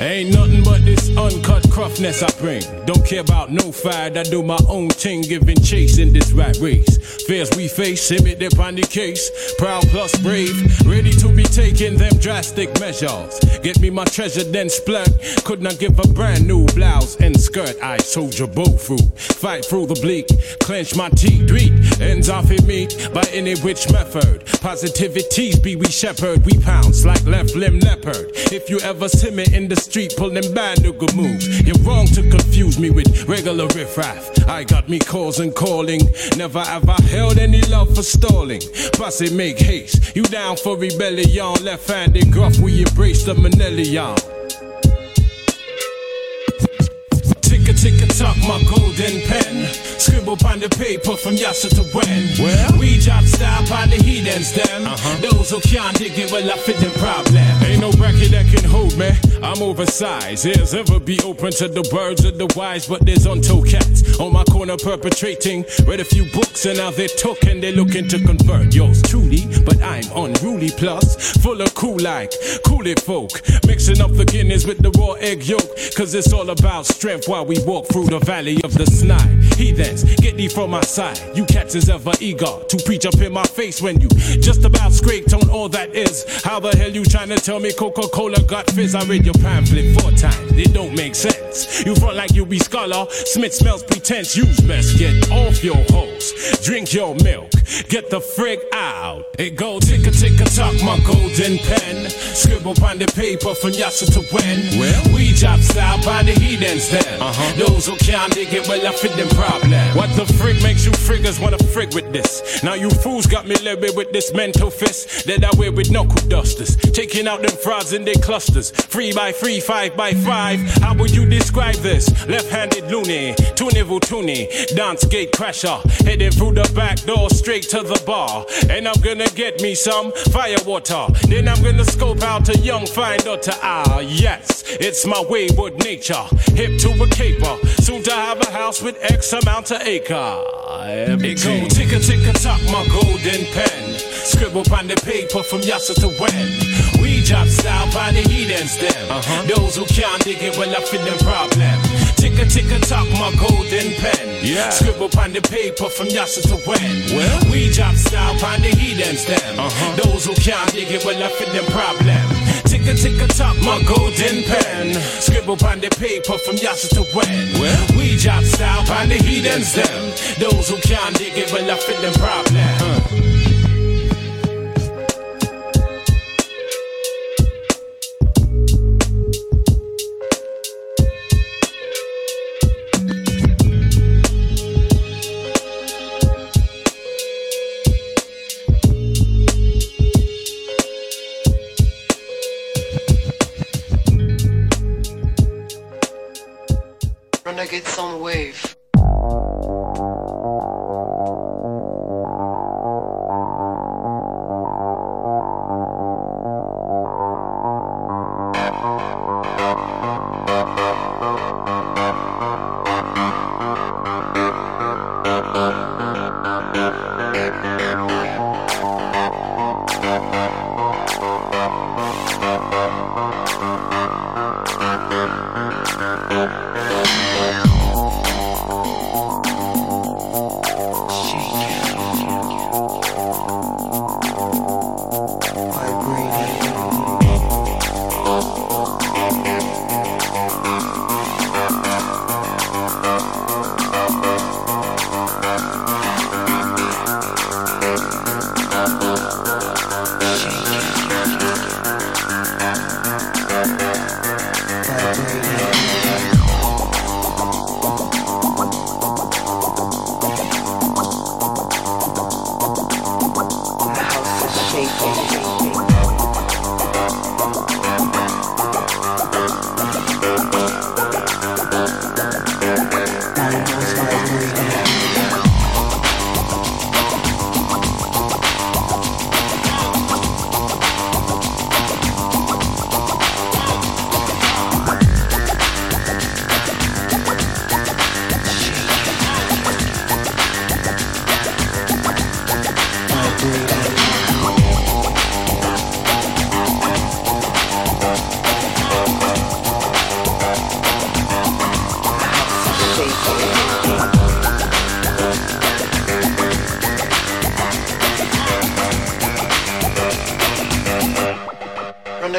Ain't nothing but this uncut roughness I bring. Don't care about no fight, I do my own thing, giving chase in this rat race. Fears we face, image dip on the case. Proud plus brave, ready to be taking them drastic measures. Get me my treasure, then splurt. Could not give a brand new blouse and skirt. I soldier bow through, fight through the bleak. Clench my teeth, tweet, ends off in me by any which method. Positivities be we shepherd, we pounce like left limb leopard. If you ever see me in the street pulling bad nigga moves, you're wrong to confuse me with regular riffraff. I got me calls and calling. Never have I held any love for stalling. Posse make haste. You down for rebellion? Left-handed gruff, we embrace the Manelion. Tick-a-tick-a-tock, my golden pen. Scribble upon the paper from yasser to when. Well, we job style upon the heathens, them. Those who can't dig it, well, I fit them problem. Ain't no bracket that can hold me. I'm oversized. Ears ever be open to the birds of the wise, but there's untold cats on my corner perpetrating. Read a few books and now they're talking, they're looking to convert yours truly, but I'm unruly plus, full of cool like, cool it folk. Mixing up the Guinness with the raw egg yolk, cause it's all about strength while we walk through the valley of the snide. Heathens, get thee from my side. You cats is ever eager to preach up in my face when you just about scraped on all that is. How the hell you trying to tell me Coca-Cola got fizz? I read your pamphlet 4 times, it don't make sense. You front like you be scholar, Smith smells pretense. You's best get off your horse, drink your milk, get the frig out. It go tick-a-tick-a-tock, my golden pen. Scribble upon the paper from yasser to when. Well, we job style by the heathens then. Those who can't dig it, well I fit them problem. What the frig makes you friggers wanna frig with this? Now you fools got me levied with this mental fist that I wear with knuckle dusters, taking out them frauds in their clusters. 3 by 3, 5 by 5. How would you describe this? Left-handed loony, tunivu toonie, dance gate crasher, heading through the back door straight to the bar. And I'm gonna get me some fire water, then I'm gonna scope out a young fine daughter. Ah yes, it's my wayward nature, hip to a caper, soon to have a house with X amount of acre. Everything. It go tick a tick a tock, my golden pen. Scribble upon the paper from yasser to when. We job style by the heathens them. Those who can't dig it, well I fit them problem. Tick a tick a tock, my golden pen. Yeah. Scribble upon the paper from yasser to when. Well, we job style by the heathens them. Those who can't dig it, well I fit them problem. Tick a top, my golden pen. Scribble upon the paper from yasser to when. Well, we job style by the heathens them. Those who can't dig it, well I fit them problem. Nuggets on the wave.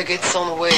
gets on the wave.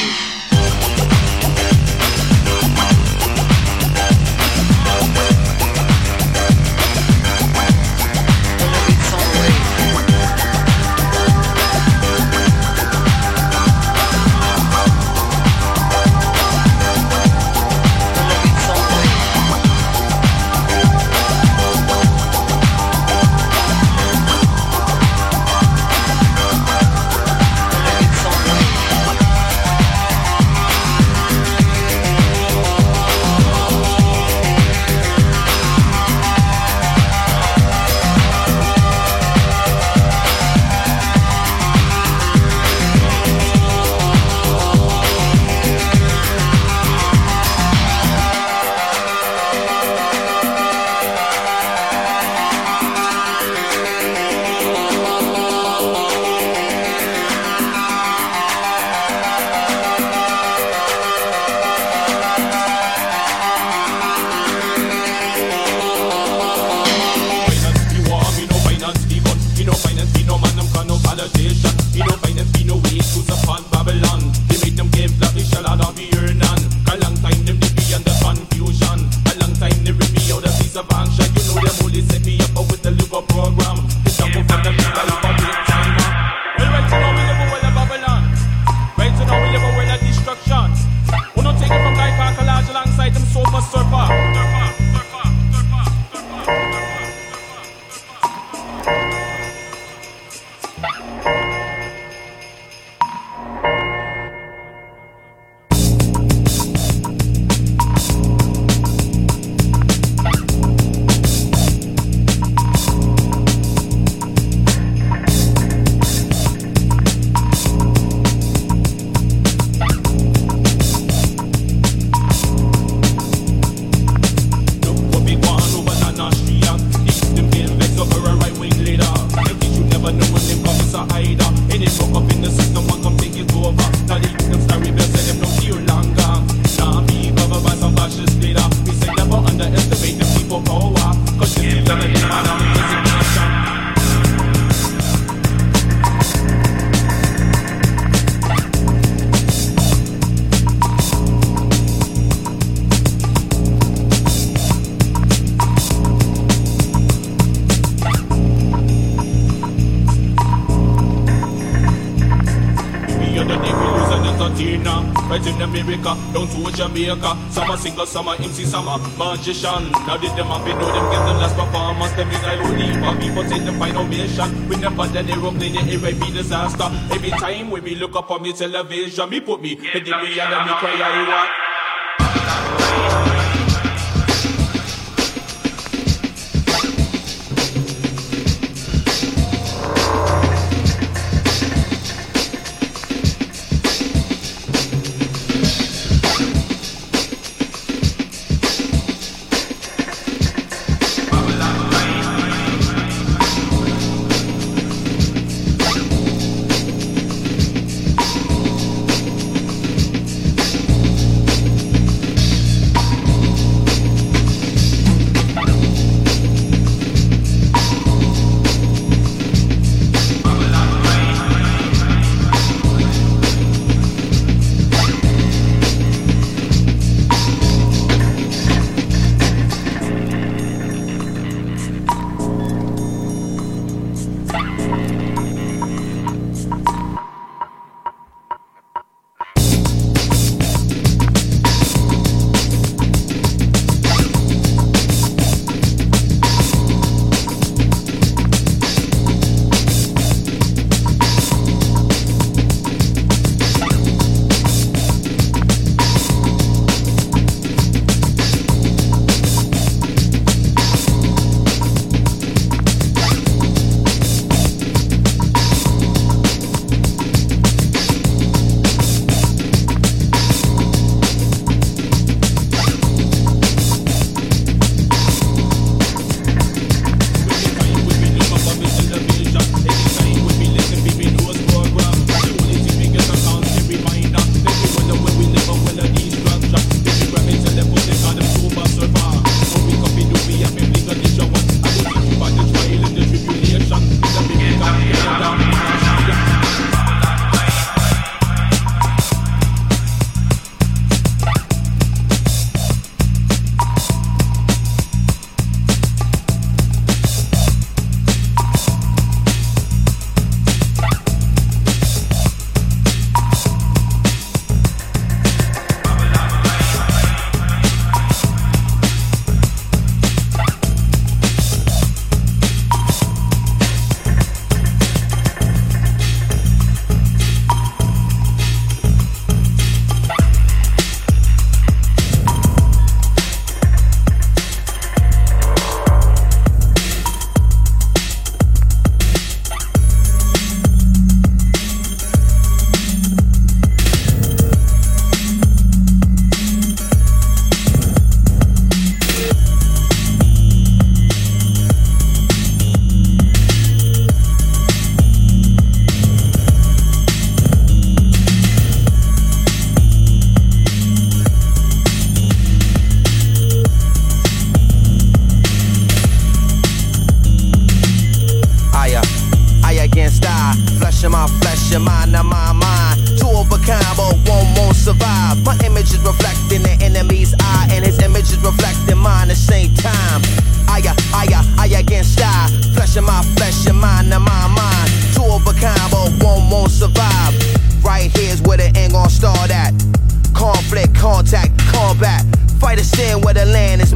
Jamaica, summer single, summer MC, summer magician. Now this them have been know them get the last performance. Them is I only for people take them by ovation. We never done the aeroplane, it might be disaster. Every time when we look up on the television, me put me in the way and me cry I want.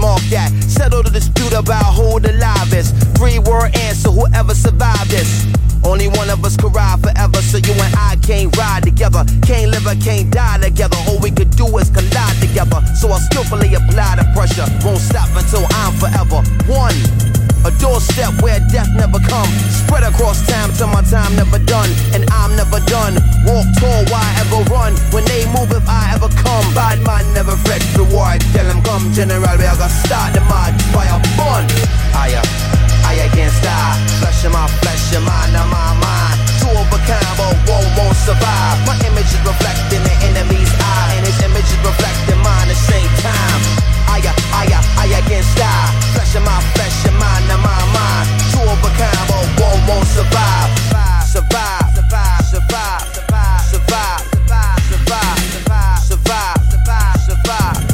mark that. Settle the dispute about who the live is. Three word answer, whoever survived this. Only one of us could ride forever, so you and I can't ride together. Can't live or can't die together. All we could do is collide together. So I'll skillfully apply the pressure. Won't stop until I'm forever one. A doorstep where death never come. Spread across time till my time never done. And I'm never done. Walk tall, why ever run? When they move, if I ever come. Bad man never fret the war. Tell them come, General, we are gonna start the march by a bun. I against die. Flesh in my flesh, your mind on my mind. Two of a kind, but one won't survive. My image is reflecting the enemy's eye. And his image is reflecting mine at the same time. I against die. Flesh in my flesh, your mind in my mind. Two of a kind, but one won't survive. Survive, survive, survive, survive, survive, survive, survive, survive, survive, survive, survive, survive,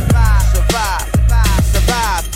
survive, survive.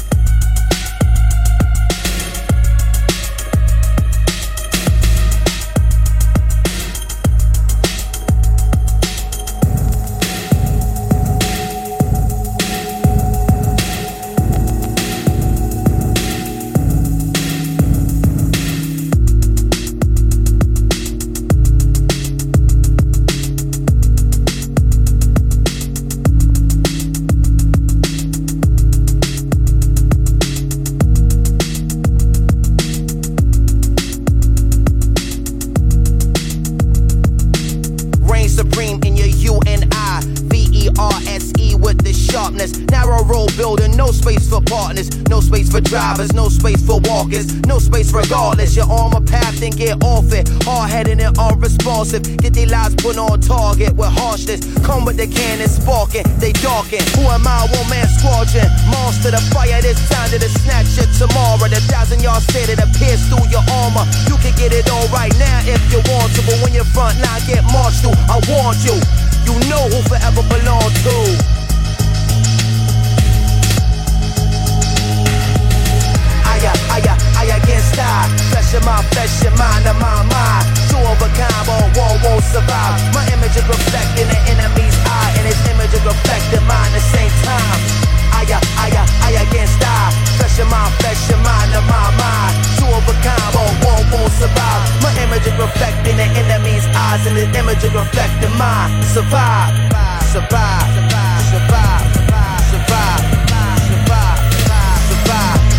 Drivers, no space for walkers, no space regardless. You're on my path and get off it. Hard-headed and unresponsive. Get their lives put on target with harshness. Come with the cannon sparking, they darken. Who am I? One man squadron. Monster to fire this time to the snatcher tomorrow. The 1,000-yard stare that appears through your armor. You can get it all right now if you want to, but when your front line get marched through, I warn you. You know who forever belong to. I against die. Flesh in my mind. Two of a kind, but one won't survive. My image is reflecting the enemy's eye, and his image is reflecting mine at the same time. I against die. Flesh in my mind. Two of a kind, but one won't survive. My image is reflecting the enemy's eyes, and his image is reflecting mine. Survive, survive, survive, survive, survive, survive, survive, survive, survive.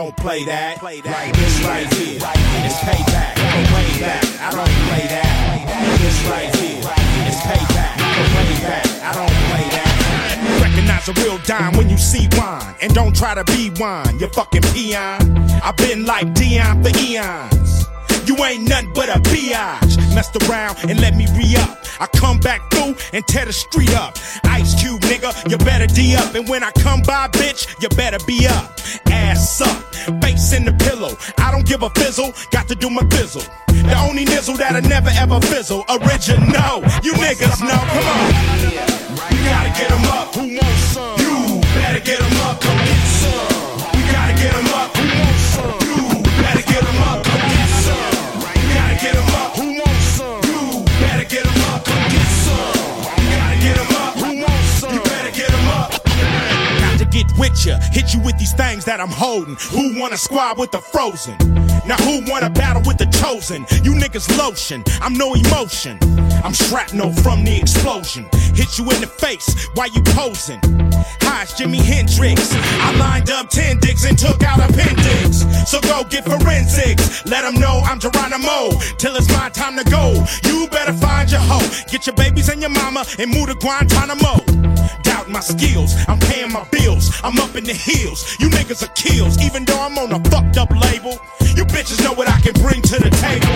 don't play that. Right this right here, it's payback. Go way back, I don't play that. This right here, it's payback. Go way back, I don't play that. Recognize a real dime when you see wine, and don't try to be wine, you fucking peon. I've been like Dion for eons. You ain't nothing but a biatch. Messed around and let me re-up. I come back through and tear the street up. Ice Cube, nigga, you better D up. And when I come by, bitch, you better be up. Ass up, face in the pillow. I don't give a fizzle, got to do my fizzle. The only nizzle that'll never ever fizzle. Original, you niggas know, come on. We gotta get them up, who wants some? You better get them up, come get some. We gotta get them up, who wants some? You better get them up, come get some. Get 'em up, who wants some? You better get 'em up, come get some. You gotta get 'em up, who wants some? You better get 'em up. Got to get with ya, hit you with these things that I'm holding. Who wanna squab with the frozen? Now who wanna battle with the chosen? You niggas lotion, I'm no emotion. I'm shrapnel from the explosion. Hit you in the face while you posing. High's Jimi Hendrix. I lined up 10 dicks and took out appendix. So go get forensics. Let them know I'm Geronimo. Till it's my time to go. You better find your hoe. Get your babies and your mama and move to Guantanamo. Doubt my skills. I'm paying my bills. I'm up in the hills. You niggas are kills. Even though I'm on a fucked up label. You bitches know what I can bring to the table.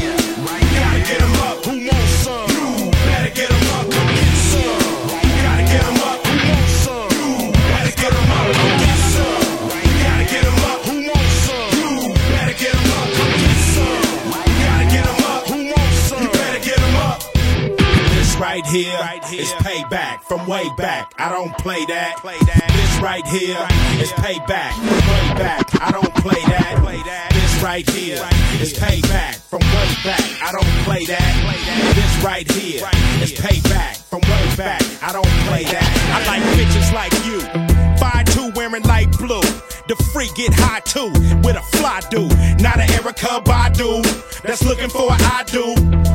You gotta get them up. Who wants some? You better get them up. Come get some. You gotta get them up. Who wants some? You better get them up. Come get some. You gotta get them up. Who wants some? You better get them up. Come get some. You gotta get them up. Who wants some? You better get them up. This right here is payback from way back. I don't play that. This right here is payback from way back. I don't play that. Right here, it's payback from way back. I don't play that. This right here, it's payback from way back. I don't play that. I like bitches like you, 5'2", wearing light blue. The freak get high too with a fly dude, not an Erykah Badu that's looking for an I do.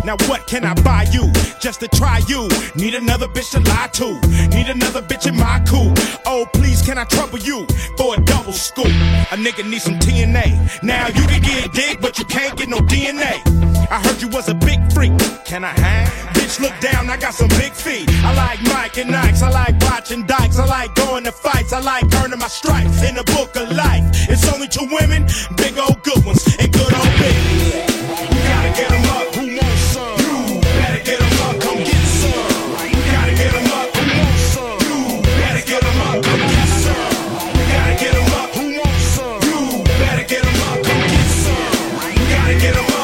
Now what can I buy you just to try you? Need another bitch to lie to, need another bitch in my cool. Oh please, can I trouble you for a double scoop? A nigga need some TNA. Now you can get dick, but you can't get no DNA. I heard you was a big freak. Can I hang? Bitch, look down, I got some big feet. I like Mike and Nikes, I like watching dykes, I like going to fights, I like earning my stripes in the book of life. It's only two women, big old good ones, and good old bitches. You gotta get them up, who wants some? You better get them up, come get some. You gotta get them up, who wants some? You better get them up, come get some. You gotta get them up, who wants some? You better get them up, come get some. You gotta get them up.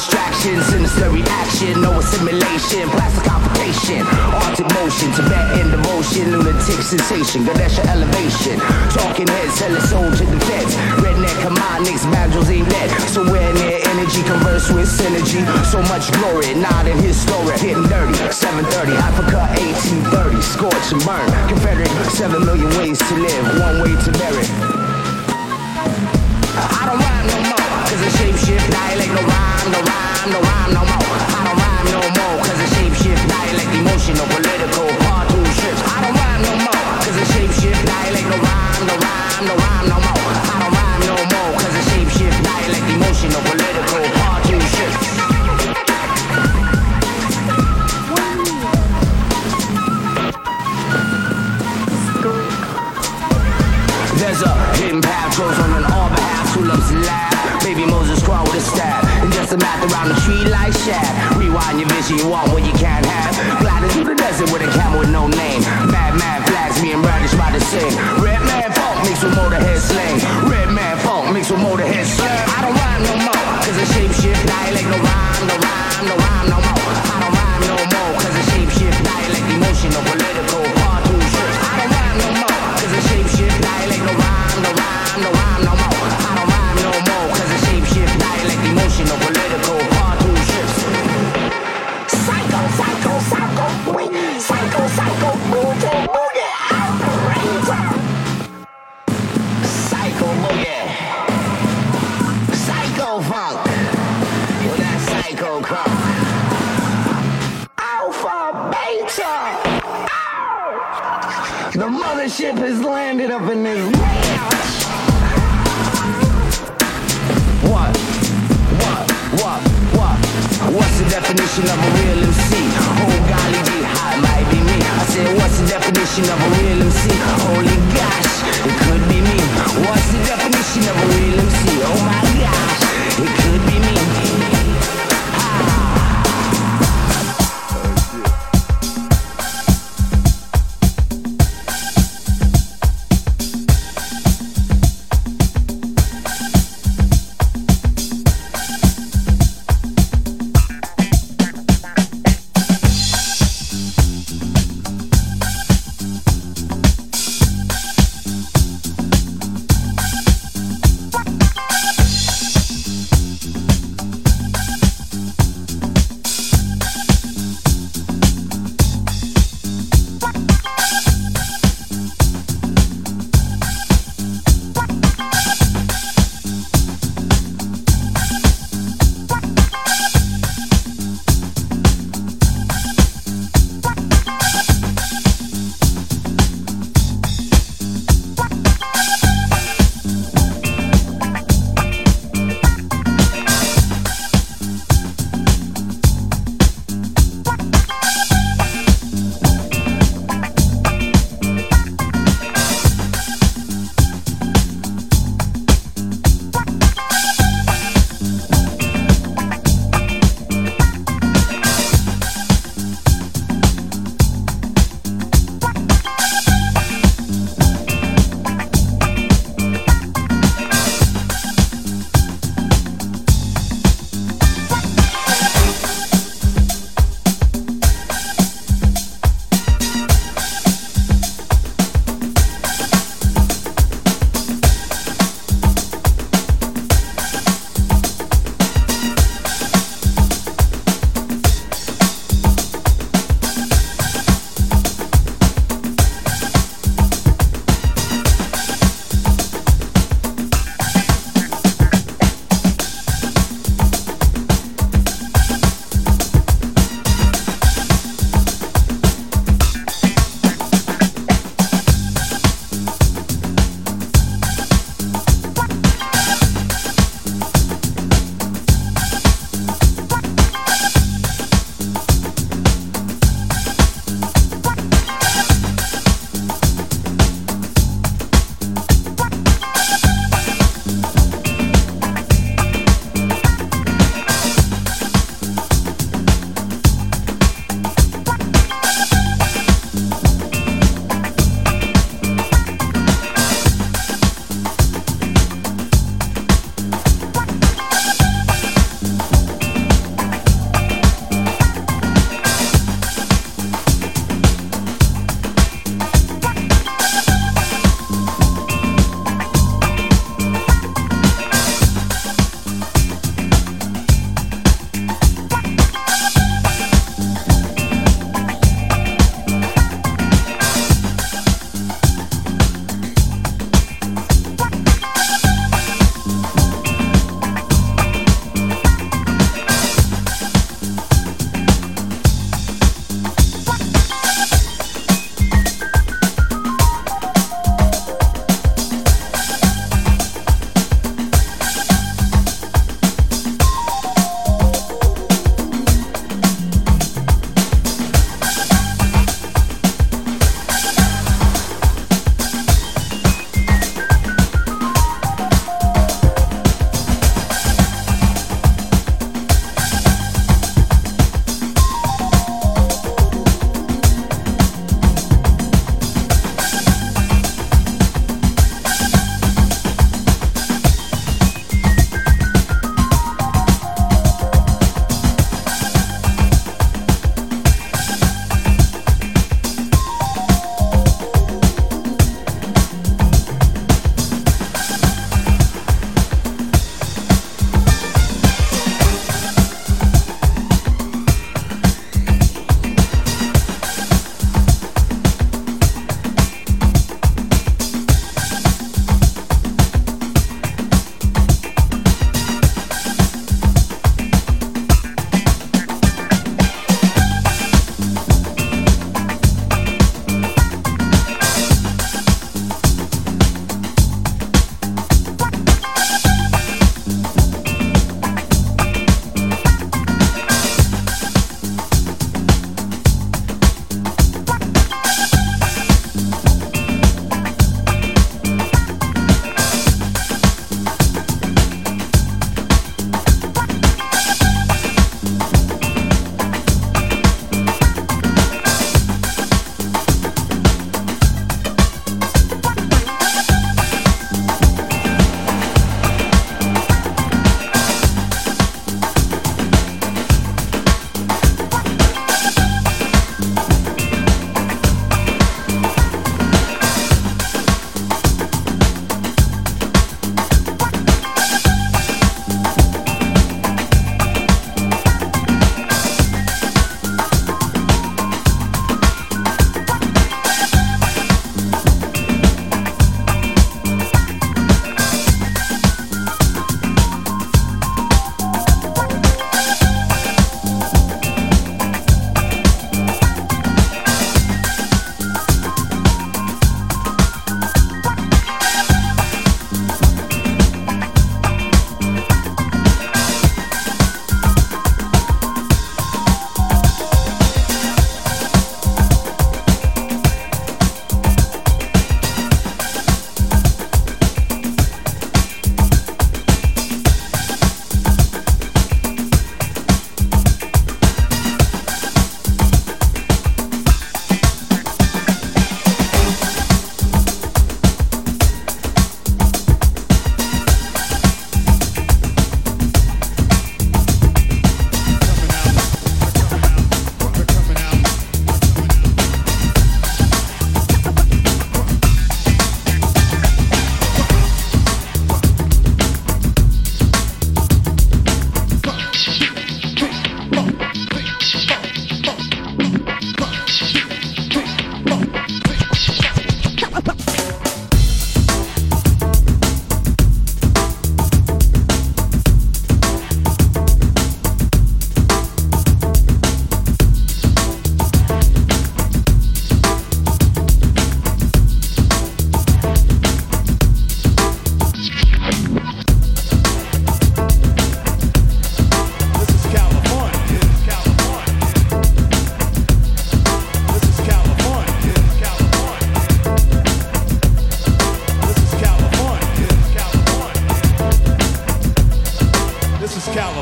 Distraction. action, sinister reaction, no assimilation, plastic complication, arctic motion, Tibet in the motion, lunatic sensation, Ganesha elevation, talking heads, selling soul to the feds, redneck, harmonics, banjos ain't dead, so we're near energy, converse with synergy, so much glory, not in historic, getting dirty, 7:30, uppercut, 18:30, scorch and burn, Confederate, 7 million ways to live, one way to bury. I don't rhyme no more, cause I shape shift dialect, no rhyme no more. I don't rhyme no more, cause I shape shift dialect, emotional, political, part two shifts. I don't rhyme no more, cause I shape shift dialect, no rhyme no more. I don't rhyme no more, cause I shape shift dialect, emotional, political, part two shifts. There's a hidden path, goes on an all behalf, who loves to laugh, baby Moses crawled with a stab, and just a math around the tree like Shad, rewind your vision, you want what you can't have, gliding through the desert with a camel with no name, madman flags me and brandish by the same, red man funk mixed with motorhead slang, red man funk mixed with motorhead slang, I don't rhyme no more, cause I shape shift dialect, no rhyme no more, I don't rhyme no more, cause I shape shift dialect, emotional, political, part two shirts, I don't rhyme no more, cause I shape shift dialect, no rhyme no more. I don't rhyme no more, cause I shape shift dialect, emotional, political, part two shifts. Psycho, wait, psycho, boogie, operator. Psycho boogie, psycho funk, you that psycho crunk. Alpha, beta, oh! The mothership has landed up in this ranch. What? What's the definition of a real MC? Oh golly gee, how it might be me. I said, what's the definition of a real MC? Holy gosh, it could be me. What's the definition of a real MC? Oh my gosh, it could be me.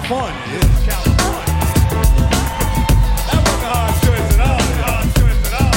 California. It's California. That wasn't a hard choice at all. Hard choice at all,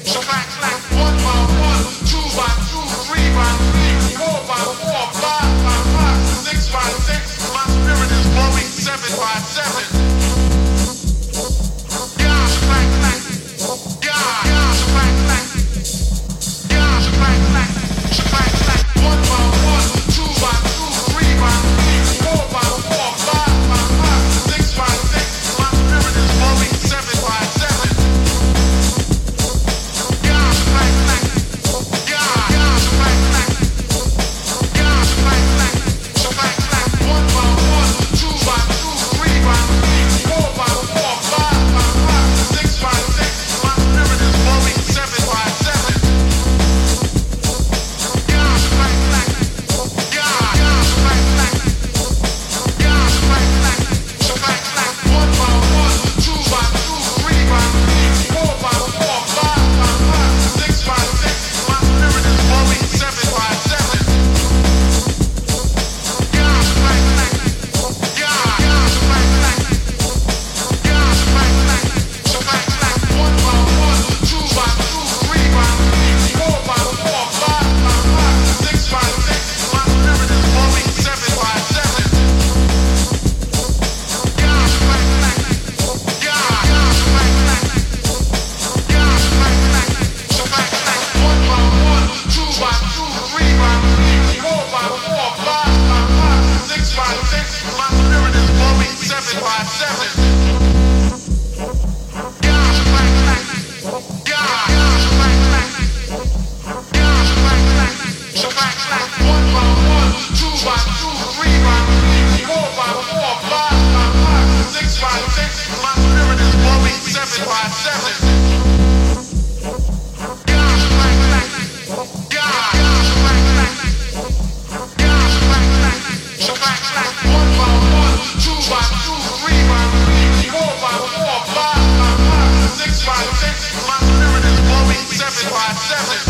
My spirit is blowing 7 by 7.